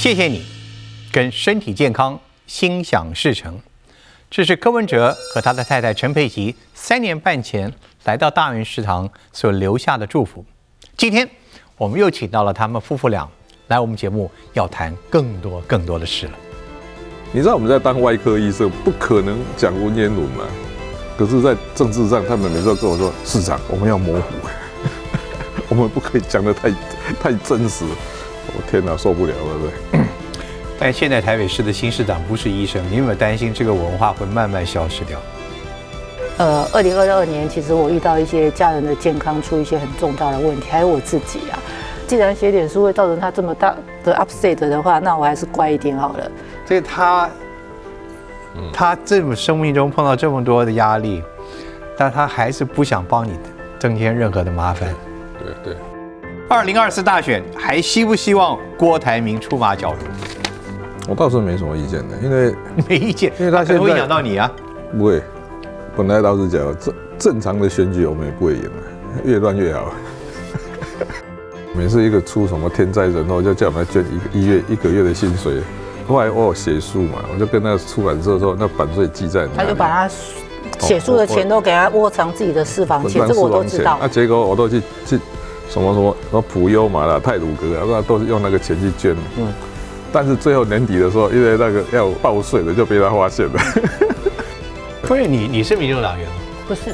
谢谢你，跟身体健康心想事成。这是柯文哲和他的太太陈佩琪3年半前来到大圆食堂所留下的祝福。今天我们又请到了他们夫妇俩来我们节目，要谈更多的事了。你知道我们在当外科医生不可能讲文言文嘛，可是在政治上他们每次都跟我说，市长我们要模糊我们不可以讲得太真实。我天哪，受不了了，对。但现在台北市的新市长不是医生，你有没有担心这个文化会慢慢消失掉？2022年其实我遇到一些家人的健康出一些很重大的问题，还有我自己啊。既然写脸书会造成他这么大的 upset 的话，那我还是乖一点好了。所以他这种生命中碰到这么多的压力，但他还是不想帮你增添任何的麻烦。对。2024大选还希不希望郭台铭出马角逐？我倒是没什么意见的，因为他现在会影响到你啊？不会，本来老实讲，正常的选举我们也不会赢的，越乱越好。每次一个出什么天灾人祸，就叫我们捐一个月的薪水。后来我有写书嘛，我就跟那出版社说，那版税记在哪里？他就把他写书的钱都给他窝藏自己的私房钱，这个我都知道。那结果我都去什么普悠玛啦、太鲁阁啊，都是用那个钱去捐。但是最后年底的时候，因为那个要报税的，就被他发现了。不是你是民众党员吗？不是，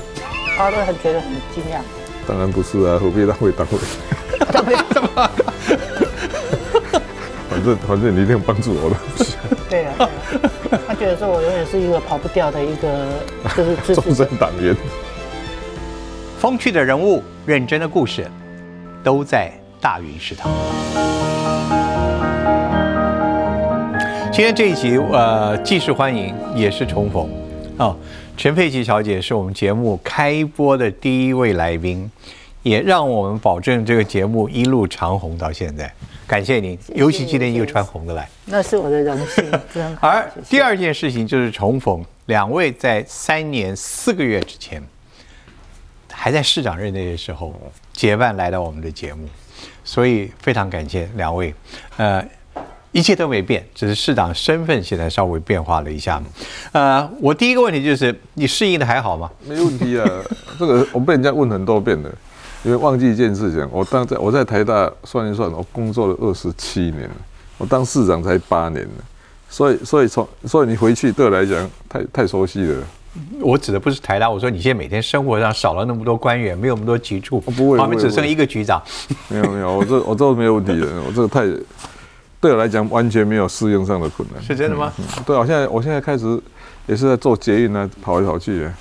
他都觉得很惊讶。当然不是啊，何必浪费党委？浪费什么？反正你一定帮助我了。对啊，他觉得说我永远是一个跑不掉的一个，就是终身党员。风趣的人物，认真的故事，都在大云食堂。今天这一集，既是欢迎也是重逢哦。陈佩琪小姐是我们节目开播的第一位来宾，也让我们保证这个节目一路长红到现在。感谢您，尤其今天又穿红的来，那是我的荣幸。而第二件事情就是重逢，两位在3年4个月之前，还在市长任内的时候结伴来到我们的节目，所以非常感谢两位。一切都没变，只是市长身份现在稍微变化了一下。我第一个问题就是，你适应的还好吗？没问题啊，这个我被人家问很多遍了，因为忘记一件事情，我在台大算一算，我工作了27年了，我当市长才8年了，所以你回去对我来讲太熟悉了。我指的不是台大，我说你现在每天生活上少了那么多官员，没有那么多局处，旁边只剩一个局长。没有，我这没有问题的，我这个太。对我来讲，完全没有适应上的困难。是真的吗？对，我现在开始也是在做捷运啊，跑来跑去啊。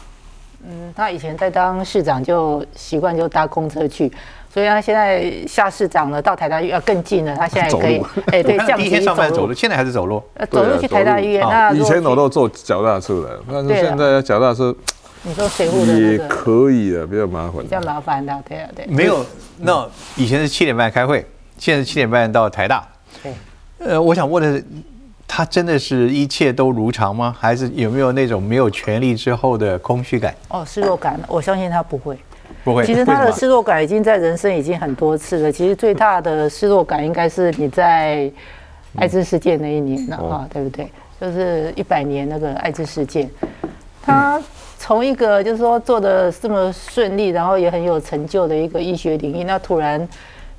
他以前在当市长就习惯就搭公车去，所以他现在下市长了，到台大要更近了。他现在也可以，对，降低上班走路，现在还是走路。走路去台大医院。那以前我都坐脚踏车的，但是现在脚踏车。你说水户的也可以的，比较麻烦。比较麻烦的，对。没有，那以前是7点半开会，现在7点半到台大。我想问的是，他真的是一切都如常吗？还是有没有那种没有权力之后的空虚感？失落感，我相信他不会。其实他的失落感已经在人生已经很多次了。其实最大的失落感应该是你在艾滋事件那一年了哈，对不对？就是100年那个艾滋事件，他从一个就是说做的这么顺利，然后也很有成就的一个医学领域，那突然。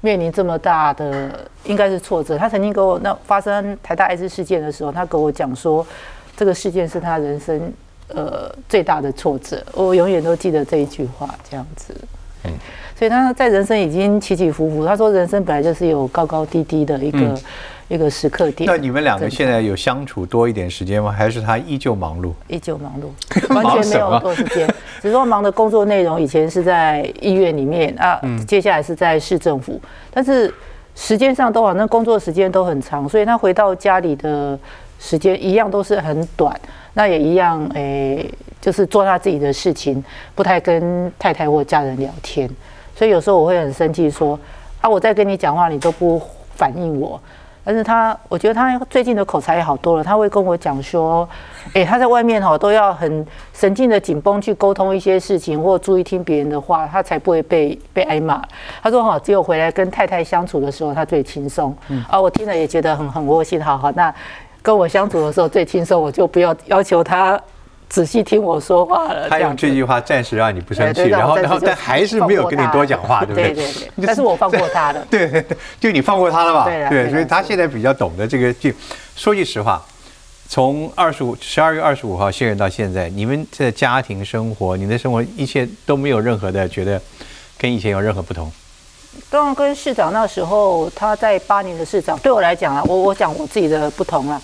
面临这么大的应该是挫折，他曾经给我那发生台大艾滋事件的时候，他跟我讲说，这个事件是他人生最大的挫折，我永远都记得这一句话，这样子。所以他在人生已经起起伏伏，他说人生本来就是有高高低低的一个时刻点。那你们两个现在有相处多一点时间吗？还是他依旧忙碌？依旧忙碌，完全没有多时间。只是说忙的工作内容，以前是在医院里面啊，接下来是在市政府，但是时间上都好像工作时间都很长，所以他回到家里的时间一样都是很短，那也一样就是做他自己的事情，不太跟太太或家人聊天，所以有时候我会很生气说啊，我在跟你讲话，你都不反应我。但是他，我觉得他最近的口才也好多了，他会跟我讲说，他在外面都要很神经的紧绷去沟通一些事情，或注意听别人的话，他才不会被挨骂。他说只有回来跟太太相处的时候，他最轻松。我听了也觉得很窝心。好，那跟我相处的时候最轻松，我就不要要求他仔细听我说话了。他用这句话暂时让你不生气，然后但还是没有跟你多讲话，对不对？对对对。但是我放过他了。对，就你放过他了嘛。对，所以他现在比较懂得这个。就说句实话，从12月25号卸任到现在，你们的家庭生活、你的生活，一切都没有任何的觉得跟以前有任何不同。当然，跟市长那时候他在8年的市长，对我来讲啊，我讲我自己的不同了。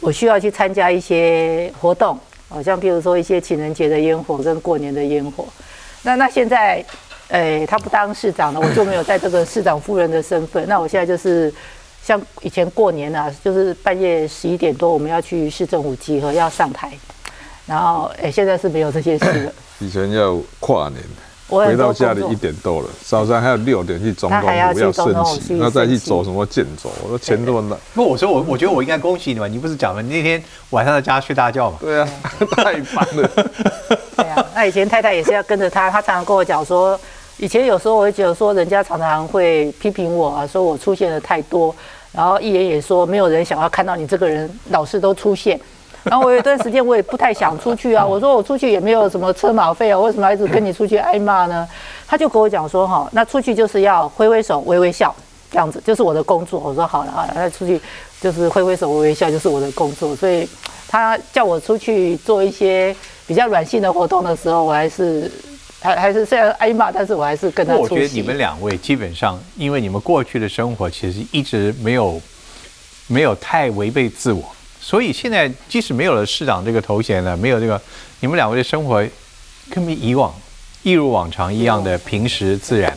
我需要去参加一些活动，好像比如说一些情人节的烟火跟过年的烟火。那现在，他不当市长了，我就没有在这个市长夫人的身份。那我现在就是像以前过年啊，就是半夜11点多我们要去市政府集合，要上台，然后现在是没有这些事了。以前要跨年。回到家里1点多了，早上还有6点去总统府要升旗，那再去走什么健走，我说钱这么难。不，我说我觉得我应该恭喜你嘛，你不是讲了你那天晚上在家睡大觉嘛？对啊，太烦了。对啊，那以前太太也是要跟着他，他常常跟我讲说，以前有时候我会觉得说，人家常常会批评我啊，说我出现的太多，然后议员也说没有人想要看到你这个人老是都出现。然后我有一段时间我也不太想出去啊，我说我出去也没有什么车马费啊，为什么一直跟你出去挨骂呢？他就跟我讲说那出去就是要挥挥手微微笑，这样子就是我的工作。我说好了啊，那出去就是挥挥手微微笑就是我的工作。所以他叫我出去做一些比较软性的活动的时候，我还是虽然挨骂，但是我还是跟他出去。我觉得你们两位基本上因为你们过去的生活其实一直没有太违背自我，所以现在即使没有了市长这个头衔了，没有这个，你们两位的生活跟以往一如往常一样的平时自然。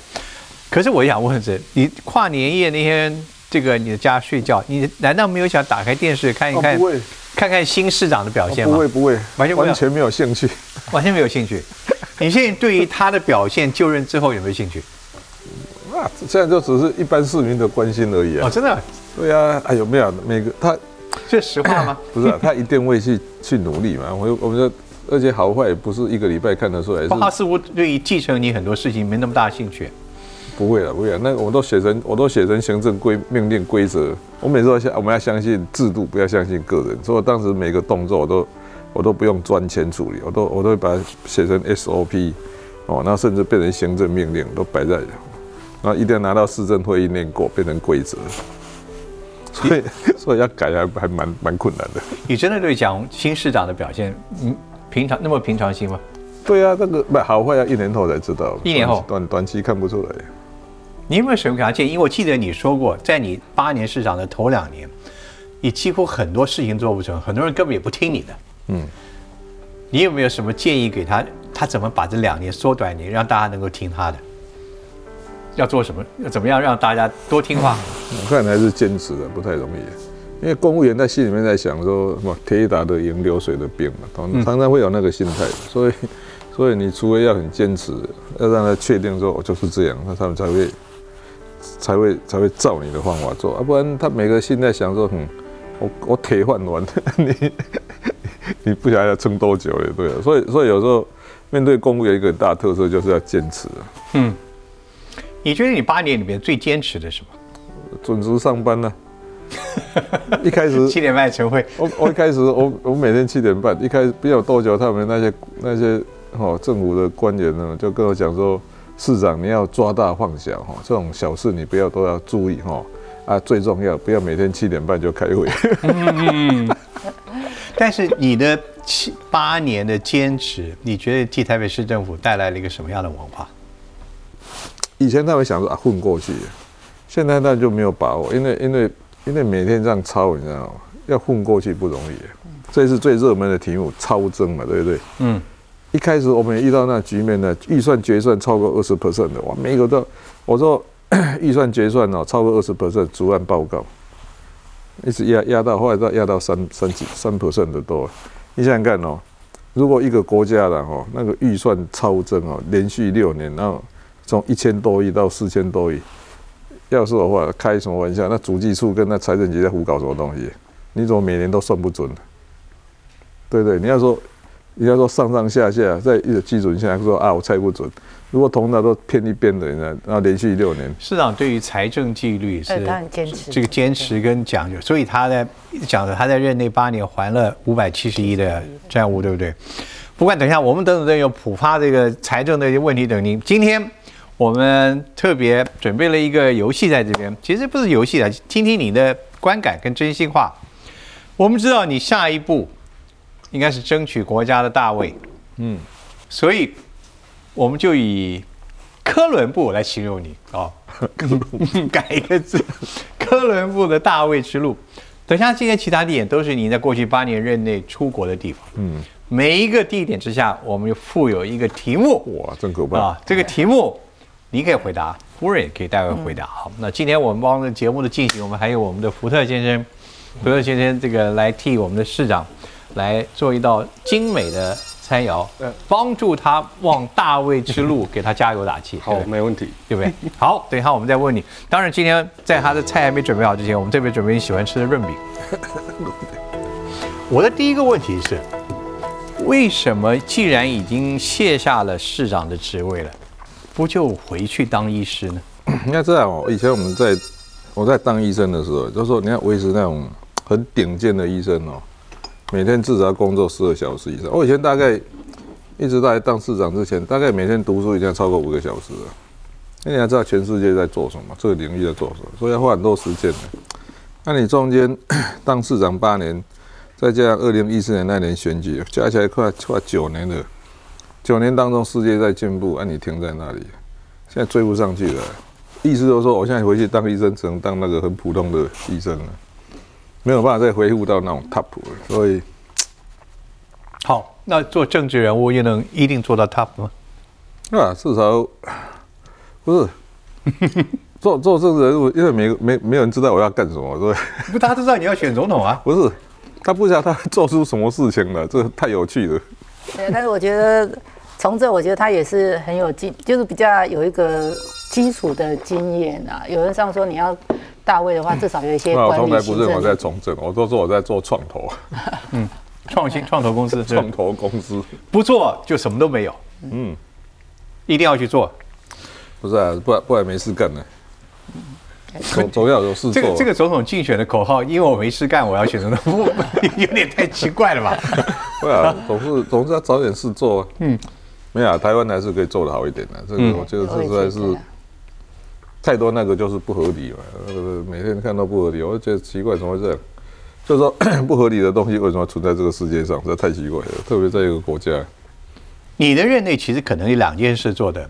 可是我想问的是，你跨年夜那天这个你的家睡觉，你难道没有想打开电视看一看，看看新市长的表现吗？不会，完全没有兴趣，完全没有兴趣。你现在对于他的表现就任之后有没有兴趣？那现在就只是一般市民的关心而已啊！哦，真的？对啊，有没有每个他？这实话吗？不是，他一定会去努力嘛。我们说，而且好坏也不是一个礼拜看得出来。他似乎对于继承你很多事情没那么大兴趣。不会了，那我都写成行政命令规则。我每次都我们要相信制度，不要相信个人。所以我当时每个动作我都不用专签处理，我都会把它写成 SOP 哦，那甚至变成行政命令都摆在，那一定要拿到市政会议念过，变成规则。所以要改还蛮困难的。你真的对蒋新市长的表现，那么平常心吗？对啊，那个好坏要1年后才知道，1年后短期看不出来。你有没有什么给他建议？因为我记得你说过，在你8年市长的头2年，你几乎很多事情做不成，很多人根本也不听你的。嗯，你有没有什么建议给他？他怎么把这2年缩短一点，让大家能够听他的？要做什么？要怎么样让大家多听话？我看还是坚持的不太容易，因为公务员在心里面在想说什么“铁一打的赢流水的兵”嘛，常常会有那个心态。所以你除非要很坚持，要让他确定说我就是这样，那他们才会照你的方法做，不然他每个心在想说我铁饭碗，你不晓得要撑多久了，对啊。所以有时候面对公务员一个很大的特色就是要坚持。嗯。你觉得你8年里面最坚持的是什么？准时上班呢。一开始7点半晨会，我一开始我每天7点半，一开始不知道多久，他们那些政府的官员呢就跟我讲说，市长你要抓大放小这种小事你不要都要注意最重要不要每天7点半就开会。但是你的8年的坚持，你觉得替台北市政府带来了一个什么样的文化？以前他会想说混过去，现在他就没有把握，因为每天这样抄，你知道吗？要混过去不容易。这是最热门的题目，超征嘛，对不对？嗯。一开始我们也遇到那局面呢，预算决算超过20%的，哇，每一个都我说预算决算超过20%，逐案报告，一直压到后来到压到3% 的多。你想想看如果一个国家的那个预算超征连续6年，然后从1000多亿到4000多亿，要是我话，开什么玩笑？那主计处跟那财政局在胡搞什么东西？你怎么每年都算不准？对不对？你要说上下在一个基准下说啊，我猜不准。如果同党都骗一遍的人呢，然后连续6年，市长对于财政纪律是这个坚持跟讲究，所以他在讲的他在任内8年还了570亿的债务，对不对？不管等一下我们等有普发这个财政的一些问题等您。今天我们特别准备了一个游戏在这边，其实不是游戏啊，听听你的观感跟真心话。我们知道你下一步应该是争取国家的大位，嗯，所以我们就以哥伦布来形容你哦，改一个字，哥伦布的大卫之路。等一下这些其他地点都是您在过去8年任内出国的地方，嗯，每一个地点之下我们附有一个题目，哇，真可怕啊！这个题目你可以回答，夫人也可以代为回答。好，那今天我们帮着节目的进行，我们还有我们的福特先生这个来替我们的市长来做一道精美的餐肴，帮助他往大卫之路给他加油打气。好，没问题，对不对？好，等一下我们再问你。当然，今天在他的菜还没准备好之前，我们特别准备你喜欢吃的润饼。我的第一个问题是，为什么既然已经卸下了市长的职位了，不就回去当医师呢？你看这样哦，以前我在当医生的时候，就是说你要维持那种很顶尖的医生哦。每天至少工作12小时以上。我以前大概一直在当市长之前，大概每天读书一定要超过5个小时了。因为你要知道全世界在做什么，这个领域在做什么，所以要花很多时间。那你中间当市长8年，再加上2014年那年选举，加起来快9年了。9年当中，世界在进步，你停在那里，现在追不上去了。意思就是说，我现在回去当医生，只能当那个很普通的医生了。没有办法再恢复到那种 top， 所以好，那做政治人物也能一定做到 top 吗？啊，至少不是做政治人物，因为没有人知道我要干什么，对不对？大家都知道你要选总统啊，不是？他不知道他做出什么事情了，这太有趣了。对，但是我觉得从这，我觉得他也是很有就是比较有一个基础的经验啊。有人上说你要大卫的话，至少有一些管理。我从来不认为我在从政，我都说我在做创投。嗯，创投公司，创投公司不做就什么都没有。嗯，一定要去做。不是啊，不然没事干呢。总要有事做。这个总统竞选的口号，因为我没事干，我要选总统，有点太奇怪了吧？对啊，总是要找点事做啊。嗯，没有啊，台湾还是可以做得好一点的。这个我觉得实在是。太多那个就是不合理嘛，每天看到不合理，我就觉得奇怪，怎么会这样？就是说不合理的东西为什么存在这个世界上，这太奇怪了，特别在一个国家。你的任内其实可能有2件事做的，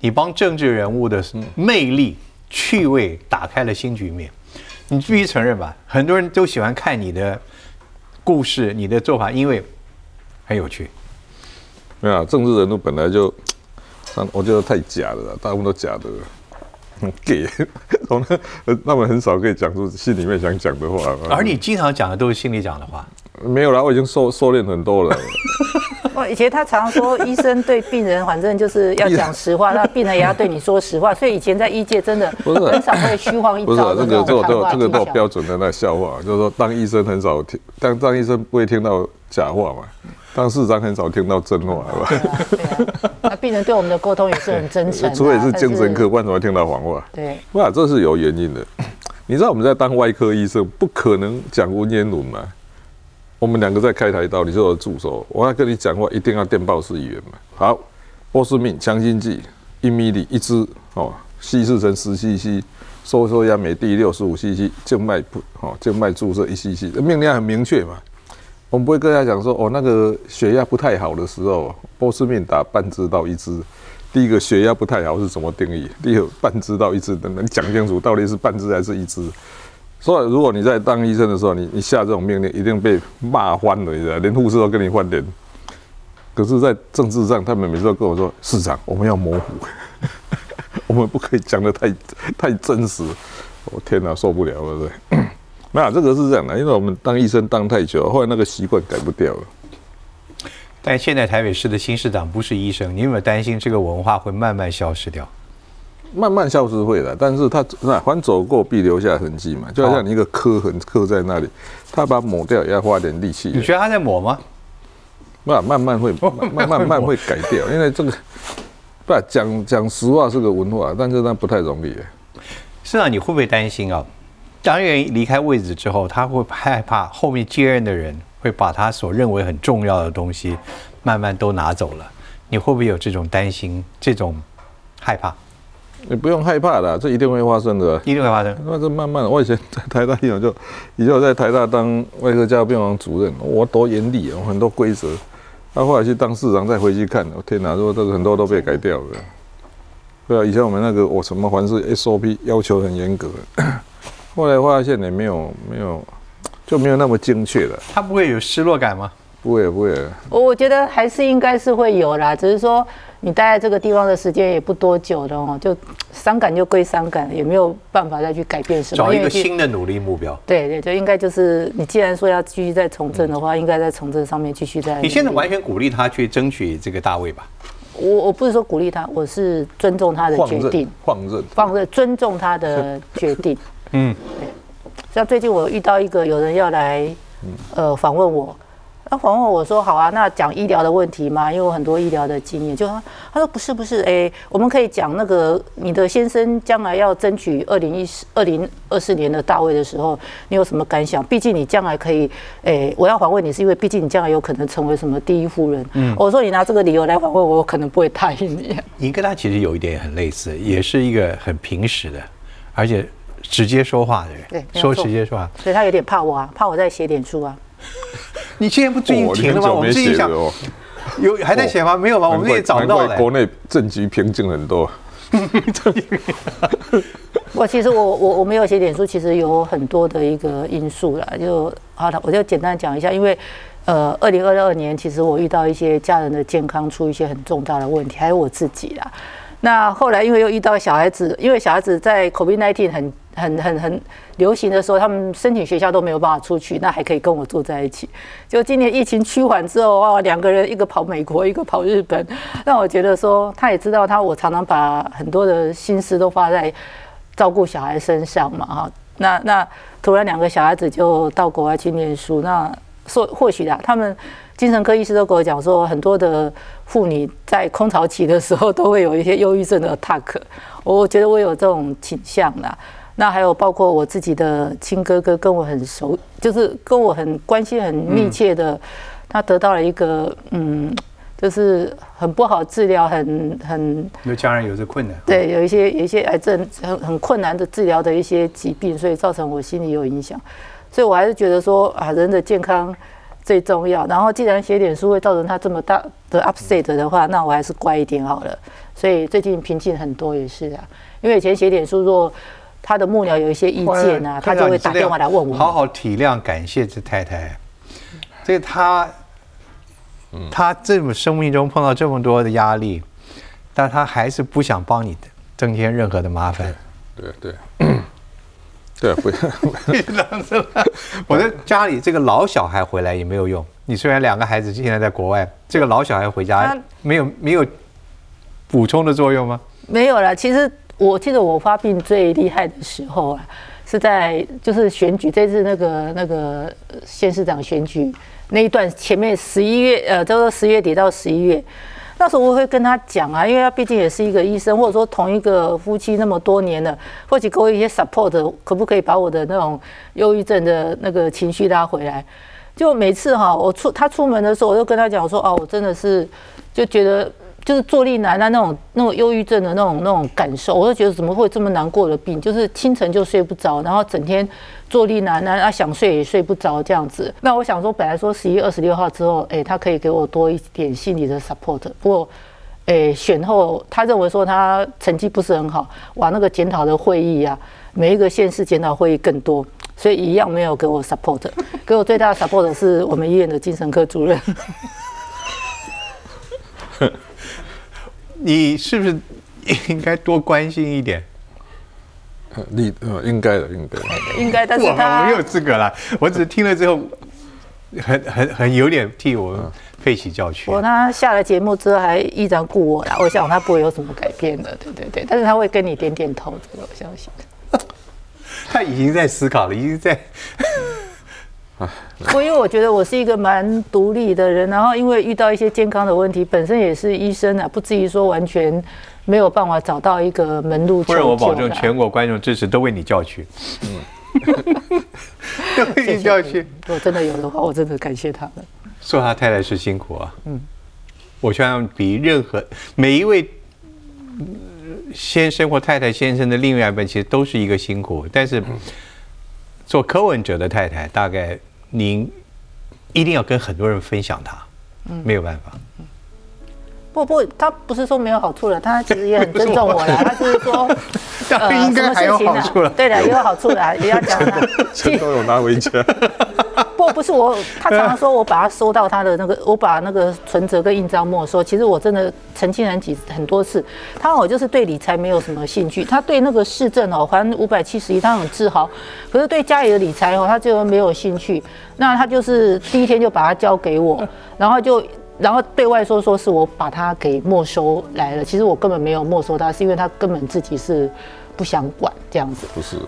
你帮政治人物的魅力、趣味打开了新局面，你必须承认吧？很多人都喜欢看你的故事、你的做法，因为很有趣。没有、啊，政治人物本来就，我觉得太假了，大部分都假的。很 gay， 他们很少可以讲出心里面想讲的话。而你经常讲的都是心里讲的话。没有啦，我已经收敛很多了。我以前他常说，医生对病人反正就是要讲实话，那病人也要对你说实话。所以以前在医界真的很少会虚晃一招的那种谈话技巧。这个都有标准的那笑话，就是说当医生很少听，当医生不会听到假话嘛。当市长很少听到真话，好吧？对啊，那病人对我们的沟通也是很真诚、啊。除非是精神科，不然怎么听到谎话？对，哇，这是有原因的。你知道我们在当外科医生，不可能讲文言文嘛？我们2个在开台刀，你是我的助手，我要跟你讲话，一定要电报式语言嘛。好，波司命强心剂1ml1支哦，稀释成10cc，收压每滴65cc，静脉注射1cc，命令很明确嘛。我们不会跟他讲说，哦，那个血压不太好的时候，波司命打半支到1支。第一个血压不太好是怎么定义？第二，半支到1支，等等，讲清楚到底是半支还是1支。所以，如果你在当医生的时候，你下这种命令，一定被骂翻了，你知道，连护士都跟你翻脸。可是，在政治上，他们每次都跟我说，市长，我们要模糊，我们不可以讲得太真实。我天哪，受不了了，对不对？那这个是这样的，因为我们当医生当太久，后来那个习惯改不掉了。但现在台北市的新市长不是医生，你有没有担心这个文化会慢慢消失掉？慢慢消失会的，但是它凡走过必留下痕迹嘛，就好像你一个刻痕刻在那里，它把它抹掉也要花点力气。你觉得它在抹吗？慢慢会改掉，因为这个不讲实话是个文化，但是它不太容易。市长，你会不会担心啊？当人离开位置之后，他会害怕后面接任的人会把他所认为很重要的东西慢慢都拿走了，你会不会有这种担心、这种害怕？你不用害怕的，这一定会发生的，一定会发生。那这慢慢，我以前在台大以前在台大当外科加护病房主任，我多严厉，我很多规则。那后来去当市长，再回去看，我天哪，这个很多都被改掉了。对啊，以前我们那个我什么凡事 SOP 要求很严格，后来发现也没有就没有那么精确了。他不会有失落感吗？不会。我觉得还是应该是会有啦，只是说你待在这个地方的时间也不多久的哦，就伤感就归伤感，也没有办法再去改变什么。找一个新的努力目标。对，就应该就是你既然说要继续再从政的话，应该在从政上面继续再。你现在完全鼓励他去争取这个大位吧？我不是说鼓励他，我是尊重他的决定，放任，尊重他的决定。嗯，对。像最近我遇到有人要来，访问我。他反问我说：“好啊，那讲医疗的问题嘛，因为我很多医疗的经验。”就他说：“不是，我们可以讲那个你的先生将来要争取2024年的大位的时候，你有什么感想？毕竟你将来可以，我要访问你是因为毕竟你将来有可能成为什么第一夫人。”我说：“你拿这个理由来访问我，我可能不会答应你。”你跟他其实有一点很类似，也是一个很平实的，而且直接说话的人，对，直接说话，所以他有点怕我啊，怕我再写脸书啊。你之前不最近停了吗？我们最近想有还在写吗？没有吗？我们最近找不到了。国内政局平静很多。其实我没有写脸书，其实有很多的一个因素啦。就好了，我就简单讲一下，因为2022年其实我遇到一些家人的健康出一些很重大的问题，还有我自己啦。那后来因为又遇到小孩子，因为小孩子在 COVID-19 很流行的时候，他们申请学校都没有办法出去，那还可以跟我住在一起。就今年疫情趋缓之后，哇，两个人一个跑美国，一个跑日本，让我觉得说，他也知道我常常把很多的心思都花在照顾小孩身上嘛，哈。那突然两个小孩子就到国外去念书，那或许啦，他们精神科医师都跟我讲说，很多的妇女在空巢期的时候都会有一些忧郁症的 attack， 我觉得我有这种倾向啦。那还有包括我自己的亲哥哥，跟我很熟，就是跟我很关系很密切的，他得到了一个就是很不好治疗，很有家人有这困难，对，有一些癌症很困难的治疗的一些疾病，所以造成我心里有影响，所以我还是觉得说啊，人的健康最重要，然后既然写脸书会造成他这么大的 upset 的话，那我还是乖一点好了。所以最近平静很多也是啊，因为以前写脸书，如果他的幕僚有一些意见啊，他就会打电话来问我。好好体谅，感谢这太太，这他这么生命中碰到这么多的压力，但他还是不想帮你增添任何的麻烦。对。对，不是。我在家里这个老小孩回来也没有用。你虽然两个孩子现在在国外，这个老小孩回家没有补充的作用吗？没有啦。其实我记得我发病最厉害的时候啊，是在就是选举这次那个县市长选举那一段前面10月底到11月。那时候我会跟他讲啊，因为他毕竟也是一个医生，或者说同一个夫妻那么多年了，或许给我一些 support， 可不可以把我的那种忧郁症的那个情绪拉回来？就每次哈，他出门的时候，我就跟他讲说，哦，我真的是就觉得就是坐立难安那种忧郁症的那种感受，我就觉得怎么会这么难过的病？就是清晨就睡不着，然后整天坐立难安啊，想睡也睡不着这样子。那我想说，本来说11、26号之后，他可以给我多一点心理的 support。不过，选后他认为说他成绩不是很好，哇，那个检讨的会议啊，每一个县市检讨会议更多，所以一样没有给我 support。给我最大的 support 是我们医院的精神科主任。你是不是应该多关心一点？应该的，但是他我没有资格啦，我只是听了之后很有点替我们佩奇叫屈。我他下了节目之后还依然顾我啦，我想他不会有什么改变的，对对对。但是他会跟你点点头，这个我相信。他已经在思考了，已经在。因为我觉得我是一个蛮独立的人，然后因为遇到一些健康的问题，本身也是医生啊，不至于说完全没有办法找到一个门路求救。不然我保证全国观众支持都为你叫屈。都为你叫屈。如果真的有的话，我真的感谢他们。说他太太是辛苦啊，我想比任何每一位先生或太太先生的另外一半，其实都是一个辛苦，但是做柯文哲的太太大概。您一定要跟很多人分享它，没有办法。不，他不是说没有好处了，他其实也很尊重我啦。他就是说，应该还有好处了。对的，也有好处啦，也要讲他。陈总有拿回家。不是我，他常常说我把他收到他的那个，我把那个存折跟印章没收。其实我真的澄清很多次，他好像就是对理财没有什么兴趣，他对那个市政哦还571他很自豪，可是对家里的理财哦他就没有兴趣。那他就是第一天就把它交给我，然后对外说是我把它给没收来了，其实我根本没有没收它，是因为他根本自己是不想管这样子。不是，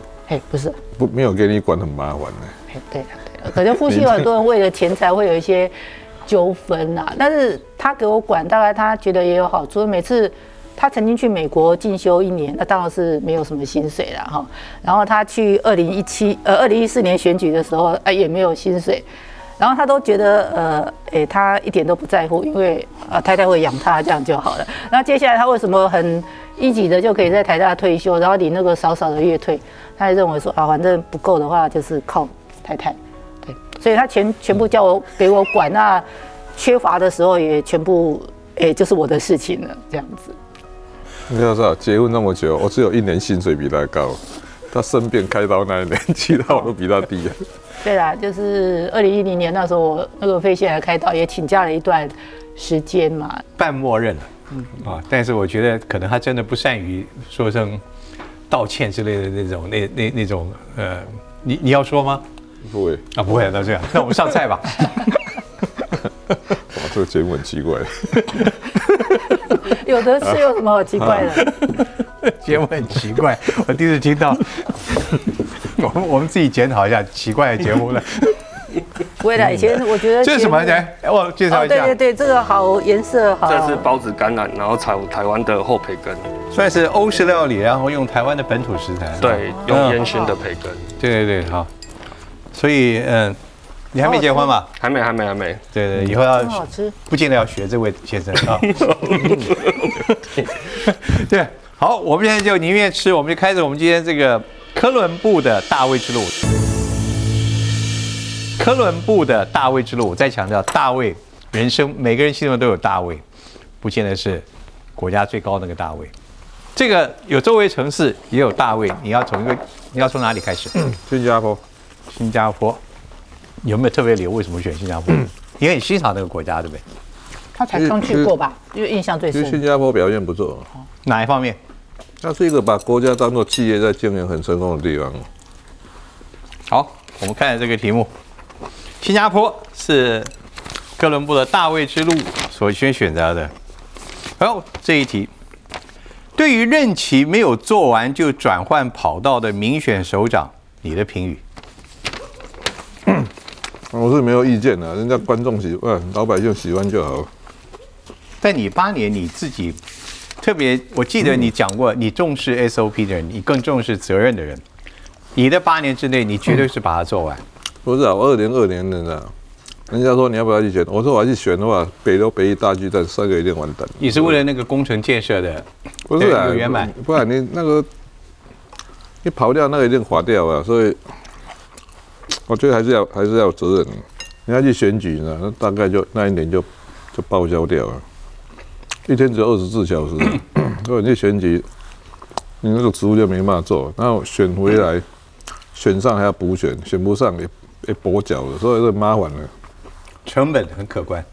不是，没有给你管很麻烦呢。对，可能夫妻有很多人为了钱财会有一些纠纷啊，但是他给我管，大概他觉得也有好处。每次他曾经去美国进修一年，那当然是没有什么薪水啦哈。然后他去2014年选举的时候，也没有薪水。然后他都觉得，他一点都不在乎，因为太太会养他，这样就好了。那接下来他为什么很一级的就可以在台大退休，然后领那个少少的月退？他还认为说啊，反正不够的话就是靠太太，对，所以他全部叫我给我管，那缺乏的时候也全部就是我的事情了，这样子。你要知道，结婚那么久，我只有1年薪水比他高，他生病开刀那一年，其他我都比他低。对啦，就是2010年那时候，我那个肺腺癌开刀也请假了一段时间嘛，半默认了，但是我觉得可能他真的不善于说声道歉之类的那种你要说吗？不会啊，不会，那这样，那我们上菜吧。哇，这个节目很奇怪，有的是有什么好奇怪的？节目很奇怪，我第一次听到。我们自己检讨一下奇怪的节目了。未来以前我觉得这是什么来？我介绍一下。对，这个好颜色好。这是包子橄榄，然后炒台湾的厚培根，算是欧式料理，然后用台湾的本土食材。对，用烟熏的培根。对，好。所以你还没结婚吧？还没。对，以后要不见得要学这位先生啊。对，好，我们现在就宁愿吃，我们就开始我们今天这个。科伦布的大卫之路，再强调大卫，人生每个人心中都有大卫，不见得是国家最高那个大卫。这个有周围城市也有大卫，你要从哪里开始？新加坡，有没有特别理由为什么选新加坡？因为你欣赏那个国家，对不对？他才刚去过吧，因为印象最深。新加坡表现不错，哪一方面？它是一个把国家当作企业在经营很成功的地方。好，我们看这个题目，新加坡是哥伦布的大卫之路所选择的。好，这一题，对于任期没有做完就转换跑道的民选首长，你的评语？我是没有意见的，人家观众喜欢，老百姓喜欢就好。但你8年你自己。特别，我记得你讲过，你重视 SOP 的人，你更重视责任的人。你的8年之内，你绝对是把它做完。不是啊，我2002年的啊，人家说你要不要去选，我说我要去选的话，北医大巨蛋3个一定完蛋。你是为了那个工程建设的，不是啊，圆满。不然你那个，你跑掉那个一定垮掉啊。所以，我觉得还是要有责任。你要去选举呢，那大概就那一年就报销掉了。一天只有24小时，如果你去选举，你那个职务就没办法做。然后选回来，选上还要补选，选不上也跛脚了，所以是麻烦了。成本很可观，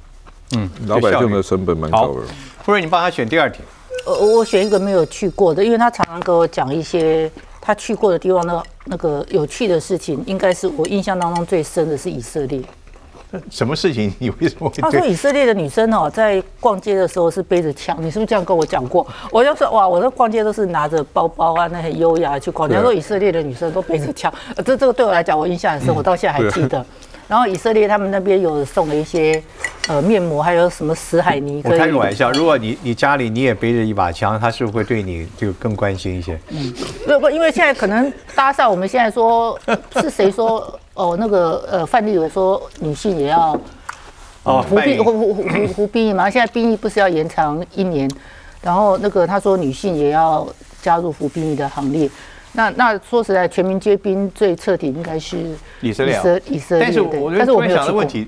老百姓的成本蛮高的。不然你帮他选第二题。我选一个没有去过的，因为他常常跟我讲一些他去过的地方那个有趣的事情，应该是我印象当中最深的是以色列。什么事情你为什么会？他说以色列的女生哦，在逛街的时候是背着枪，你是不是这样跟我讲过？我就说哇，我在逛街都是拿着包包啊，那很优雅去逛街。他说以色列的女生都背着枪，这个对我来讲我印象很深，我到现在还记得。然后以色列他们那边有送了一些面膜，还有什么死海泥。我开个玩笑，如果你家里你也背着一把枪，他是不是会对你就更关心一些？嗯，不，因为现在可能搭上我们现在说是谁说哦那个范立委说女性也要服兵役嘛，现在兵役不是要延长1年，然后那个他说女性也要加入服兵役的行列。那说实在，全民皆兵最彻底应该是以色列。但是我想的问题，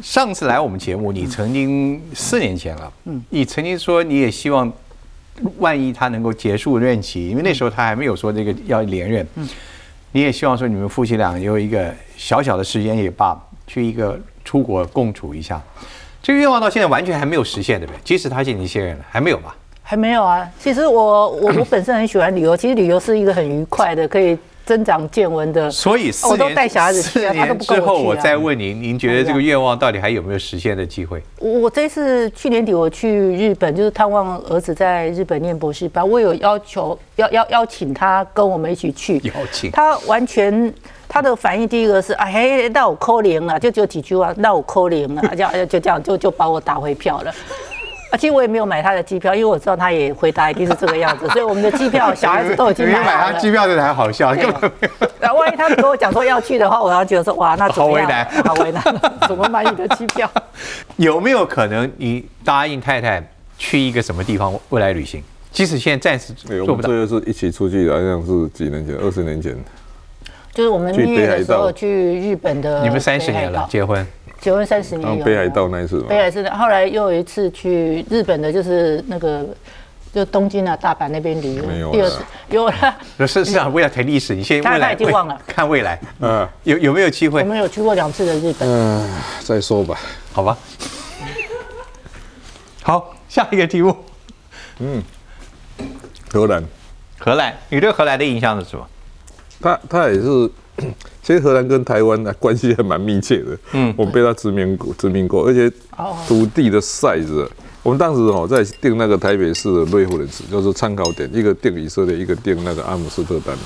上次来我们节目，你曾经4年前了，你曾经说你也希望，万一他能够结束任期，因为那时候他还没有说这个要连任，你也希望说你们夫妻俩有一个小小的时间也罢，去一个出国共处一下，这个愿望到现在完全还没有实现，对不对？即使他现在已经卸任了，还没有吧？还没有啊，其实我本身很喜欢旅游，其实旅游是一个很愉快的，可以增长见闻的。所以我都带小孩子去啊，他都不跟我去啊。之后我再问您，您觉得这个愿望到底还有没有实现的机会？我这次去年底我去日本，就是探望儿子在日本念博士班，我有要求邀请他跟我们一起去。邀请他完全他的反应第一个是哎嘿，那我扣零了，就只有几句话，那我扣零了，就这样就把我打回票了。啊，其实我也没有买他的机票，因为我知道他也回答一定是这个样子，所以我们的机票小孩子都已经买了。你买他机票真的还好笑，根本没有。那万一他跟我讲说要去的话，我要觉得说哇，那怎么样？好为难，怎么买你的机票？有没有可能你答应太太去一个什么地方未来旅行？即使现在暂时做不到。我们这个是一起出去的，好像是几年前，20年前。就是我们蜜月的时候去日本的。你们30年了，结婚30年，北海道那一次，北海道，后来又有一次去日本的，就是那个，就东京啊、大阪那边旅游。没有了，有了。是啊，不要谈历史，你先未来已经忘了，看未来。有没有机会？我们有去过2次的日本。再说吧，好吧。好，下一个题目。荷兰，你对荷兰的印象是什么？他也是。其实荷兰跟台湾的关系还蛮密切的，我们被他殖民过，而且土地的 size，我们当时在定那个台北市的reference，就是参考点，一个定以色列，一个定那个阿姆斯特丹，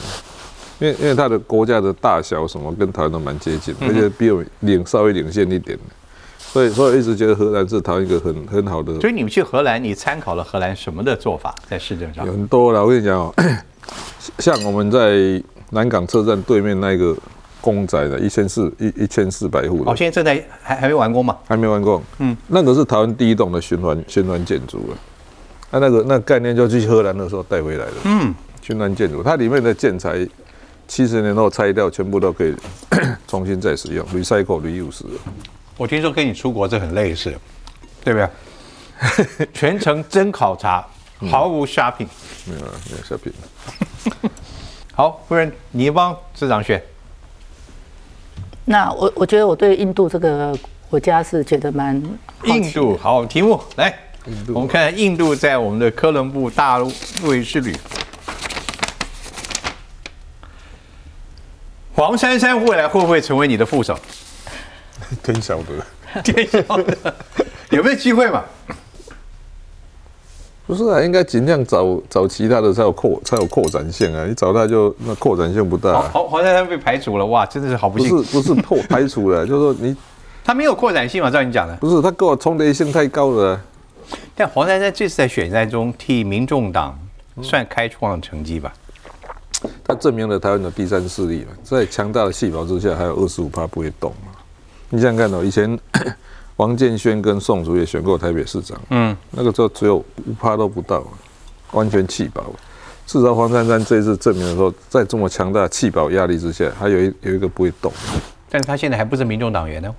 因为它的国家的大小什么跟台湾都蛮接近，而且比我们稍微领先一点，所以我一直觉得荷兰是台湾一个很好的。所以你们去荷兰，你参考了荷兰什么的做法在市政上？有很多啦，我跟你讲像我们在南港车站对面那个公宅的1400户。哦，现在正在还没完工嘛？还没完工。那个是台湾第1栋的循环建筑了。那概念就去荷兰的时候带回来的。循环建筑，它里面的建材70年后拆掉，全部都可以重新再使用 ，recycle reuse。我听说跟你出国这很类似，对不对？全程真考察，毫无 shopping。没有 shopping。好，夫人，你帮市长选。那我觉得我对印度这个国家是觉得蛮好奇的。印度好题目来，我们看印度在我们的科伦布大卫之旅。黄珊珊未来会不会成为你的副手？天晓得，有没有机会嘛？不是啊，应该尽量找其他的才有扩展性啊！你找他就那扩展性不大。黄珊珊被排除了，哇，真的是好不幸。不是排除了，就是说他没有扩展性嘛，照你讲的。不是，他跟我重叠性太高了。但黄珊珊这次在选战中替民众党算开创成绩吧？他证明了台湾的第三势力了，在强大的细胞之下，还有25%不会动嘛。你想想看哦，以前。王建煊跟宋楚瑜也选过台北市长，那个时候只有5%都不到，完全气饱。至少黄珊珊这一次证明的时候，在这么强大的气饱压力之下，还有一个不会动。但是他现在还不是民众党员呢。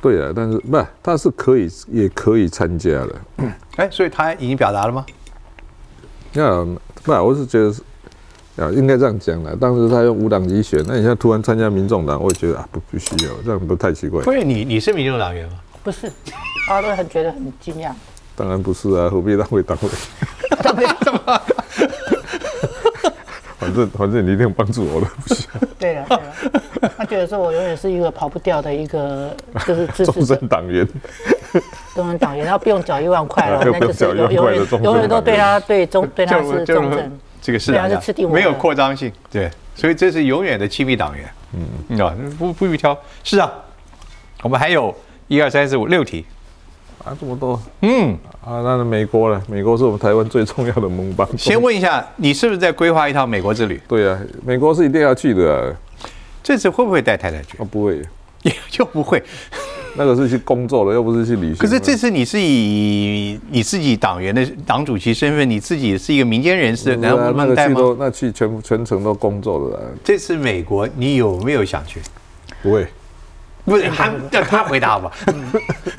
对啊，但是他是也可以参加的。所以他已经表达了吗？我是觉得应该这样讲的。当时他用无党籍选，那你现在突然参加民众党，我也觉得不需要，这样不太奇怪。不是你是民众党员吗？不是，大家都觉得很惊讶。当然不是啊，何必浪费党委？反正你一定帮助我了。对了，对了，他觉得说我永远是一个跑不掉的一个，就是支持众生党员。中正党员，他不用缴1万块了，那就是永远都对他是忠贞，这个是没有扩张性，对，所以这是永远的亲密党员，不予挑。是啊，我们还有1、2、3、4、5、6题啊，这么多，那是美国了，美国是我们台湾最重要的盟邦。先问一下，你是不是在规划一趟美国之旅？对啊，美国是一定要去的、啊。这次会不会带太太去？哦，不会，又不会。那个是去工作了，又不是去旅行。可是这次你是以你自己党员的党主席身份，你自己是一个民间人士，啊、然后不能带吗？那去全程都工作了、啊。这次美国你有没有想去？不会，不是他回答吧？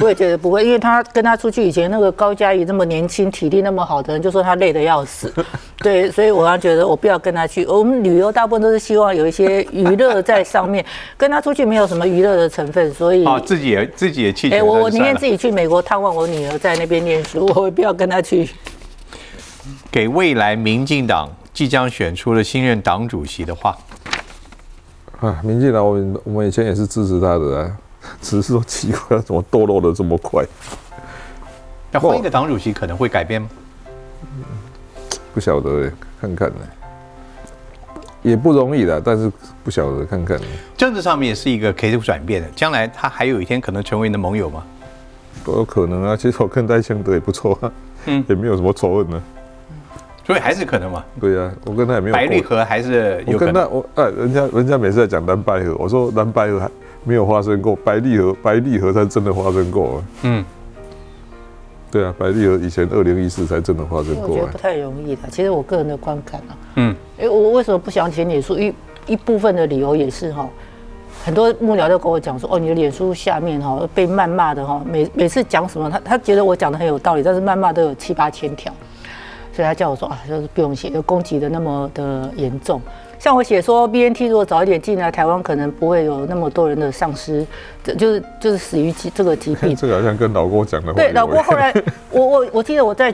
我也觉得不会，因为他跟他出去以前那个高嘉瑜那么年轻、体力那么好的人，就说他累得要死。对，所以我要觉得我不要跟他去。我们旅游大部分都是希望有一些娱乐在上面，跟他出去没有什么娱乐的成分，所以啊，自己也去。哎，我宁愿自己去美国探望我女儿，在那边念书，我不要跟他去。给未来民进党即将选出了新任党主席的话。啊，民进党我们以前也是支持他的、啊，只是说奇怪，怎么堕落的这么快？那换一个党主席可能会改变吗？不晓得，看看呢，也不容易的，但是不晓得看看。政治上面也是一个可以转变的，将来他还有一天可能成为你的盟友吗？都有可能啊，其实我跟赖清德也不错啊，也没有什么仇恨呢、啊。所以还是可能嘛？对啊，我跟他也没有白绿核还是有可能。人家每次在讲蓝白核，我说蓝白核还没有发生过，白绿核才真的发生过、啊。对啊，白绿核以前2014才真的发生过、啊。我觉得不太容易的，其实我个人的观感啊。我为什么不想写脸书？一部分的理由也是哈，很多幕僚都跟我讲说，哦，你的脸书下面哈被谩骂的哈，每次讲什么，他觉得我讲的很有道理，但是谩骂都有7、8千条。所以他叫我说啊，就是不用写，就攻击的那么的严重。像我写说 ，BNT 如果早一点进来台湾，可能不会有那么多人的丧失，就是死于这个疾病。这个好像跟老郭讲的。对，老郭后来，我记得我在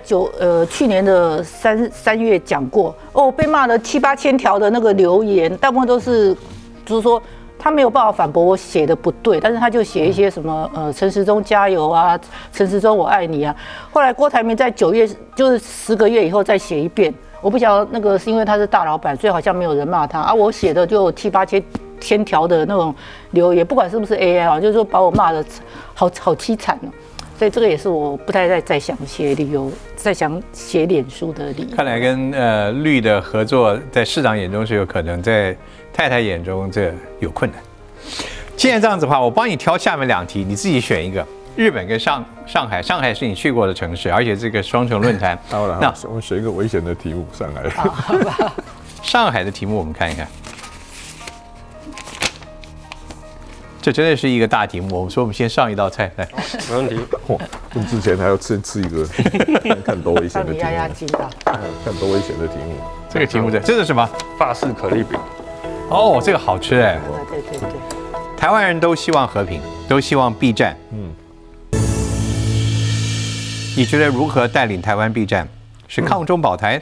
去年的三月讲过，哦，被骂了7、8千条的那个留言，大部分都是就是说。他没有办法反驳我写的不对，但是他就写一些什么陈时中加油啊，陈时中我爱你啊。后来郭台铭在9月，就是10个月以后再写一遍，我不晓得那个是因为他是大老板，所以好像没有人骂他啊。我写的就7、8千条的那种留言，不管是不是 AI 啊，就是说把我骂的好凄惨哦。所以这个也是我不太再想写理由，再想写脸书的理由。看来跟绿的合作，在市长眼中是有可能，在太太眼中这有困难。既然这样子的话，我帮你挑下面2题，你自己选一个。日本跟上海，上海是你去过的城市，而且这个双城论坛。好了，那我们选一个危险的题目，上海。好吧。上海的题目我们看一看。这真的是一个大题目，我们说我们先上一道菜来。没问题。跟之前还要吃一个，看多危险的题目。看多危险的题目。这个题目这是什么？法式可丽饼。哦，这个好吃哎。对。台湾人都希望和平，都希望避战。你觉得如何带领台湾避战？是抗中保台、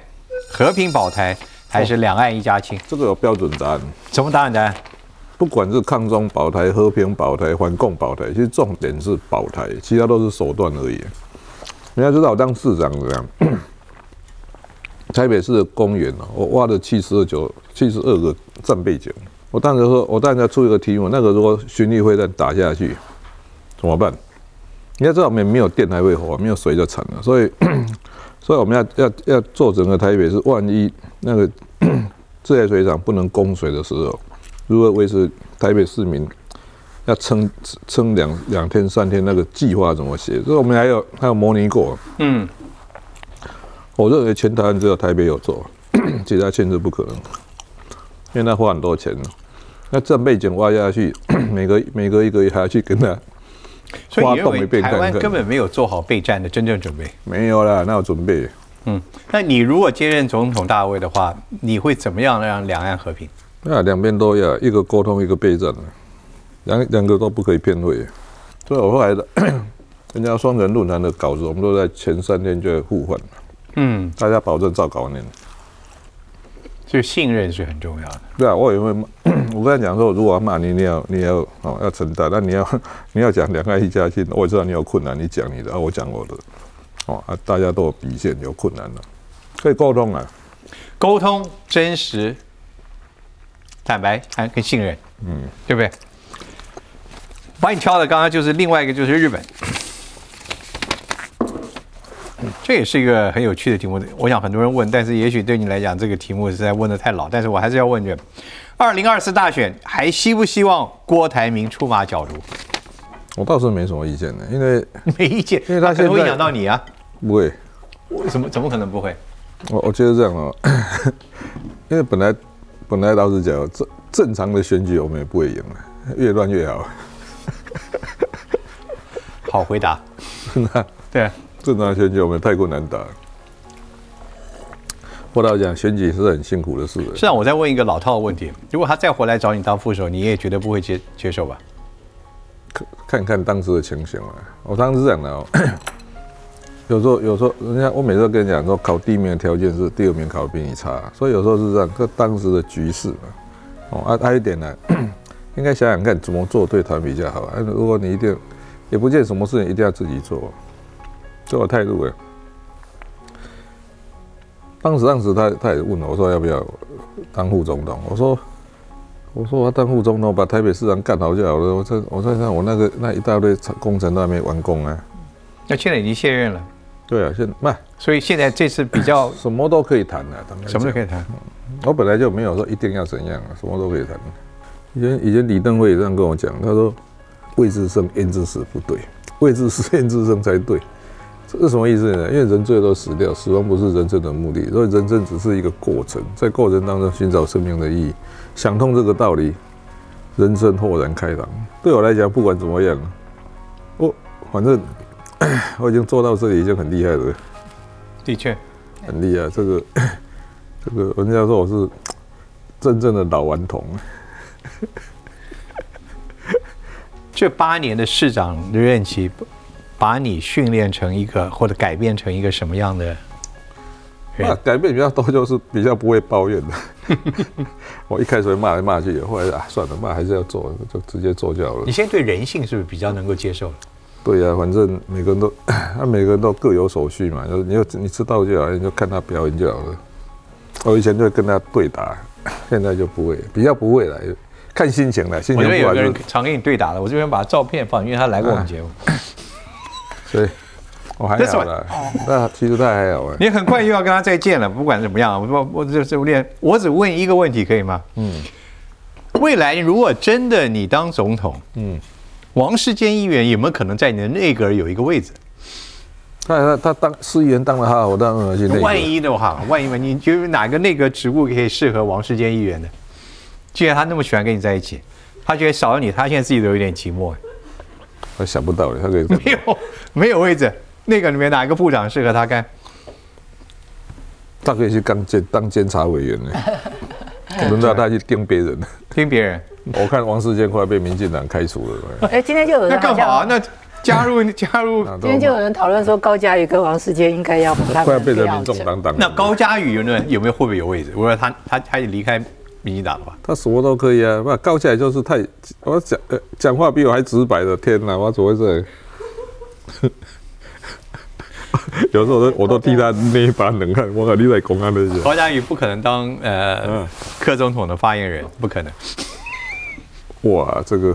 和平保台，还是两岸一家亲？这个有标准答案。什么答案？不管是抗中保台、和平保台、反共保台，其实重点是保台，其他都是手段而已。人家知道我当市长这样，台北市的公园我挖了72个战备井。我当时出一个题目，那个如果巡弋会战打下去怎么办？人家知道我们没有电还会火，没有水就惨了。所以我们要做整个台北市，万一那个自来水厂不能供水的时候。如何维持台北市民要撑2天3天那个计划怎么写？这我们还有模拟过。我认为全台湾只有台北有做，其他县市不可能，因为那花很多钱。那战备井挖下去，每隔1个月还要去跟他挖洞一遍看看。所以你认为台湾根本没有做好备战的真正准备？没有啦，哪有准备？那你如果接任总统大位的话，你会怎么样让两岸和平？那两边都要，一个沟通，一个备战，两个都不可以偏废。所以我后来的人家双城论坛的稿子，我们都在前3天就互换。大家保证照稿念。所以信任是很重要的。对啊，我刚才讲说，如果要骂你，你要承担。那你要讲两岸一家亲，我知道你有困难，你讲你的，我讲我的。哦啊，大家都有底线，有困难了，可以沟通啊。沟通、真实、坦白，还跟信任，对不对？把你挑的，刚刚就是另外一个，就是日本。这也是一个很有趣的题目，我想很多人问，但是也许对你来讲这个题目实在问得太老，但是我还是要问着，2024大选还希不希望郭台铭出马角逐？我倒是没什么意见的，因为没意见，因为他现在会影响到你啊？不会，怎么可能不会？我觉得这样哦，因为本来老实讲，正常的选举我们也不会赢的，越乱越好。好回答，真的对。正常选举我们太过难打，我老讲选举是很辛苦的事。是啊，我再问一个老套的问题：如果他再回来找你当副手，你也绝对不会接受吧？看当时的情形啊。我当时讲了，有时候人家我每次都跟你讲说，考第一名的条件是第二名考比你差，所以有时候是这样。这当时的局势嘛，还有一点呢，应该想想看怎么做对团比较好啊。如果你一定也不见什么事情一定要自己做。这我态度哎，当时他也问我，我说要不要当副总统？我说我要当副总统，把台北市长干好就好了。我在看我那一大堆工程都还没完工啊。那现在已经卸任了。对啊，所以现在这次比较什么都可以谈啊，什么都可以谈。我本来就没有说一定要怎样啊，什么都可以谈。以前李登辉也这样跟我讲，他说未知生焉知死不对，未知死焉知生才对。这是什么意思呢？因为人最后都死掉，死亡不是人生的目的，所以人生只是一个过程，在过程当中寻找生命的意义。想通这个道理，人生豁然开朗。对我来讲，不管怎么样，反正我已经做到这里，已经很厉害了。的确，很厉害。这个，人家说我是真正的老顽童。这8年的市长的任期。把你训练成一个，或者改变成一个什么样的人？改变比较多，就是比较不会抱怨的。我一开始会骂来骂去，后来算了，骂还是要做，就直接做就好了。你现在对人性是不是比较能够接受了？对呀、啊，反正每个人都各有所需嘛。你知道就好，你就看他表演就好了。我以前就跟他对打，现在就不会，比较不会了，看心情了。心情不好就是、我这边有个人常跟你对打了，我这边把照片放，因为他来过我们节目。所以我还好了，那其实他还好哎。你很快又要跟他再见了，不管怎么样，我只问一个问题，可以吗？未来如果真的你当总统，王世坚议员有没有可能在你的内阁有一个位置？他当市议员当了哈，我当然去内阁。万一你觉得哪个内阁职务可以适合王世坚议员的？既然他那么喜欢跟你在一起，他觉得少了你，他现在自己都有点寂寞。他想不到的，他可以没有位置，那个里面哪一个部长适合他干？他可以去当监察委员呢，轮到他去盯别人。我看王世坚快被民进党开除了。今天就有人那更好啊，那加入。今天就有人讨论说高嘉瑜跟王世坚应该要把他们快变成民众党。那高嘉瑜有没有会不会有位置？我说他也离开。民进党吧，他什么都可以啊，高起来就是太，我讲话比我还直白的，天哪，我怎么会这样？有时候我都替他捏一把冷汗，我靠，你在公安的人。高嘉瑜不可能当柯总统的发言人，不可能。哇，这个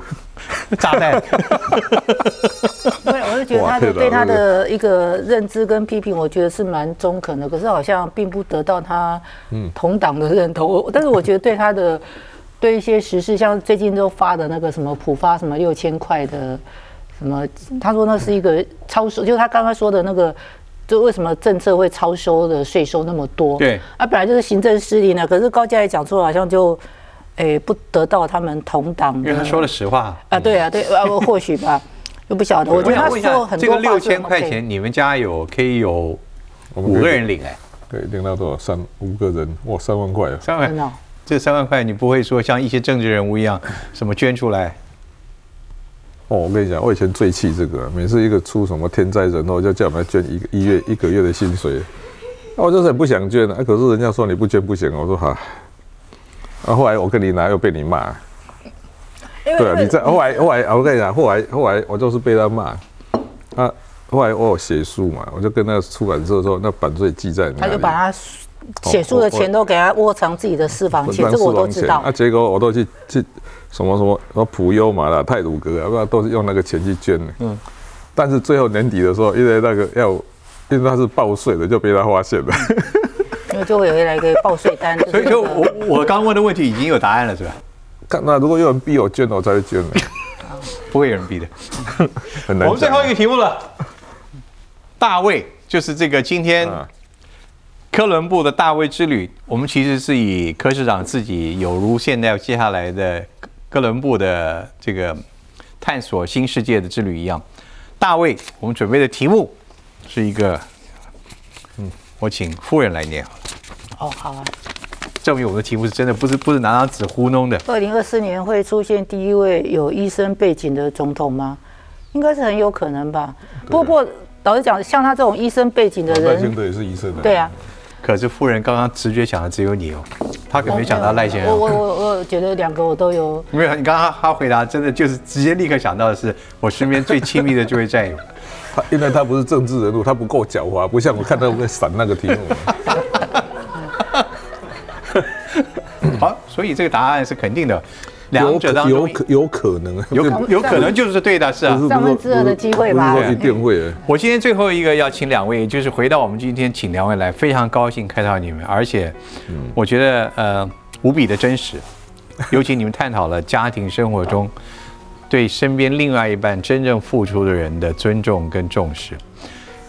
炸弹！对，我是觉得他对他的一个认知跟批评，我觉得是蛮中肯的，可是好像并不得到他同党的认同。但是我觉得对他的对一些时事，像最近都发的那个什么普发什么6000块的什么，他说那是一个超收，就是他刚刚说的那个。就为什么政策会超收的税收那么多？对，啊，本来就是行政失灵了，可是高嘉瑜讲出好像就。哎，不得到他们同党，因为他说了实话啊，对啊，对啊，或许吧，又不晓得。我觉得他说很多。这个6000块钱，你们家可以有5个人领哎？对，领到多少？5个人，哇，3万块啊！3万，这3万块你不会说像一些政治人物一样什么捐出来？哦，我跟你讲，我以前最气这个，每次一个出什么天灾人祸，就叫我们捐一个月的薪水，我就是很不想捐啊。可是人家说你不捐不行，我说好。后来我跟你拿又被你骂，对啊，你在后来我跟你讲，后来我就是被他骂啊。后来我有写书嘛，我就跟那个出版社说，那版税记在哪里？他就把他写书的钱都给他窝藏自己的私房钱，这个我都知道。啊，结果我都去什么什么什么普悠玛啦、太鲁阁啊，不知道都是用那个钱去捐的。嗯，但是最后年底的时候，因为那个因为他是报税的，就被他发现了。就会有一来个报税单，所以就我刚问的问题已经有答案了，是吧？那如果有人逼我捐，我才会捐的。不会有人逼的。很难。我们最后一个题目了。大卫就是这个今天哥伦布的大卫之旅，我们其实是以柯市长自己有如现在接下来的哥伦布的这个探索新世界的之旅一样。大卫，我们准备的题目是一个，我请夫人来念好了。哦，好啊。证明我们的题目是真的，不是拿张纸糊弄的。2024年会出现第一位有医生背景的总统吗？应该是很有可能吧。不过老实讲，像他这种医生背景的人，赖清德也是医生的。对啊。可是夫人刚刚直觉想的只有你哦，他可没想到赖先生。我觉得两个我都有。没有，你刚刚他回答真的就是直接立刻想到的是我身边最亲密的就会战友。他因为他不是政治人物，他不够狡猾，不像我看他会闪那个题目。好，所以这个答案是肯定的，两者当中有可能就是对的，是啊，3分之2的机会吧，一定会。我今天最后一个要请两位，就是回到我们今天请两位来，非常高兴看到你们，而且我觉得无比的真实，尤其你们探讨了家庭生活中对身边另外一半真正付出的人的尊重跟重视，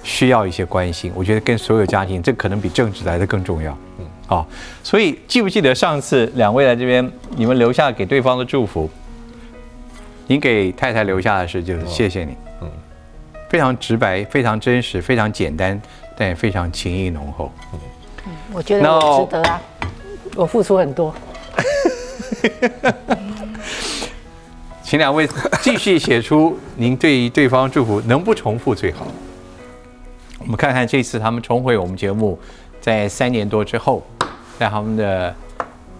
需要一些关心。我觉得跟所有家庭，这可能比政治来的更重要。好，所以记不记得上次两位来这边，你们留下给对方的祝福？您给太太留下的是就是谢谢你，非常直白，非常真实，非常简单，但也非常情意浓厚。我觉得我值得啊，我付出很多。请两位继续写出您对于对方祝福，能不重复最好。我们看看这次他们重回我们节目，在3年多之后，在他们的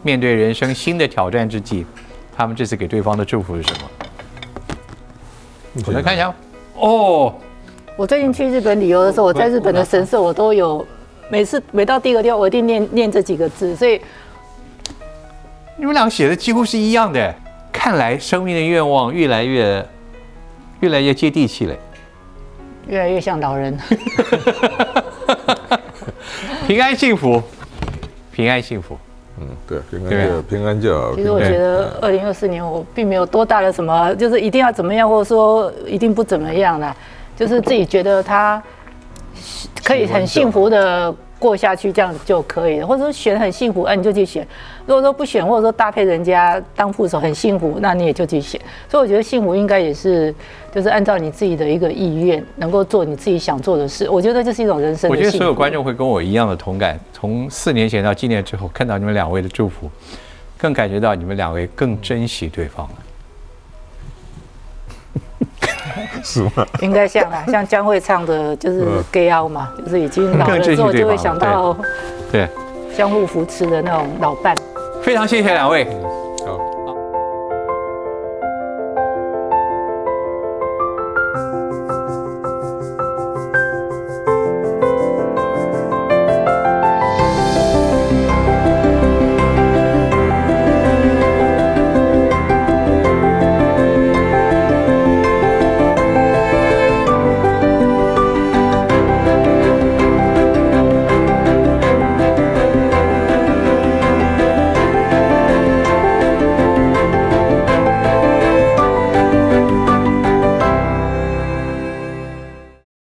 面对人生新的挑战之际，他们这次给对方的祝福是什么？我来看一下。哦，我最近去日本旅游的时候，我在日本的神社我都有，每到第一个地方我一定念这几个字，所以你们俩写的几乎是一样的。看来生命的愿望越来越接地气了，越来越像老人。平安幸福，平安幸福。嗯，对，平安就好。其实我觉得2024年我并没有多大的什么，就是一定要怎么样，或者说一定不怎么样啦，就是自己觉得他可以很幸福的过下去，这样就可以了。或者说选很幸福，你就去选。如果说不选，或者说搭配人家当副手很幸福，那你也就去选。所以我觉得幸福应该也是，就是按照你自己的一个意愿，能够做你自己想做的事。我觉得这是一种人生的幸福。我觉得所有观众会跟我一样的同感。从4年前到今年之后，看到你们两位的祝福，更感觉到你们两位更珍惜对方了。是吗？应该像啦，像江蕙唱的就是《给腰》嘛，就是已经老了之后就会想到，对，相互扶持的那种老伴。非常谢谢两位。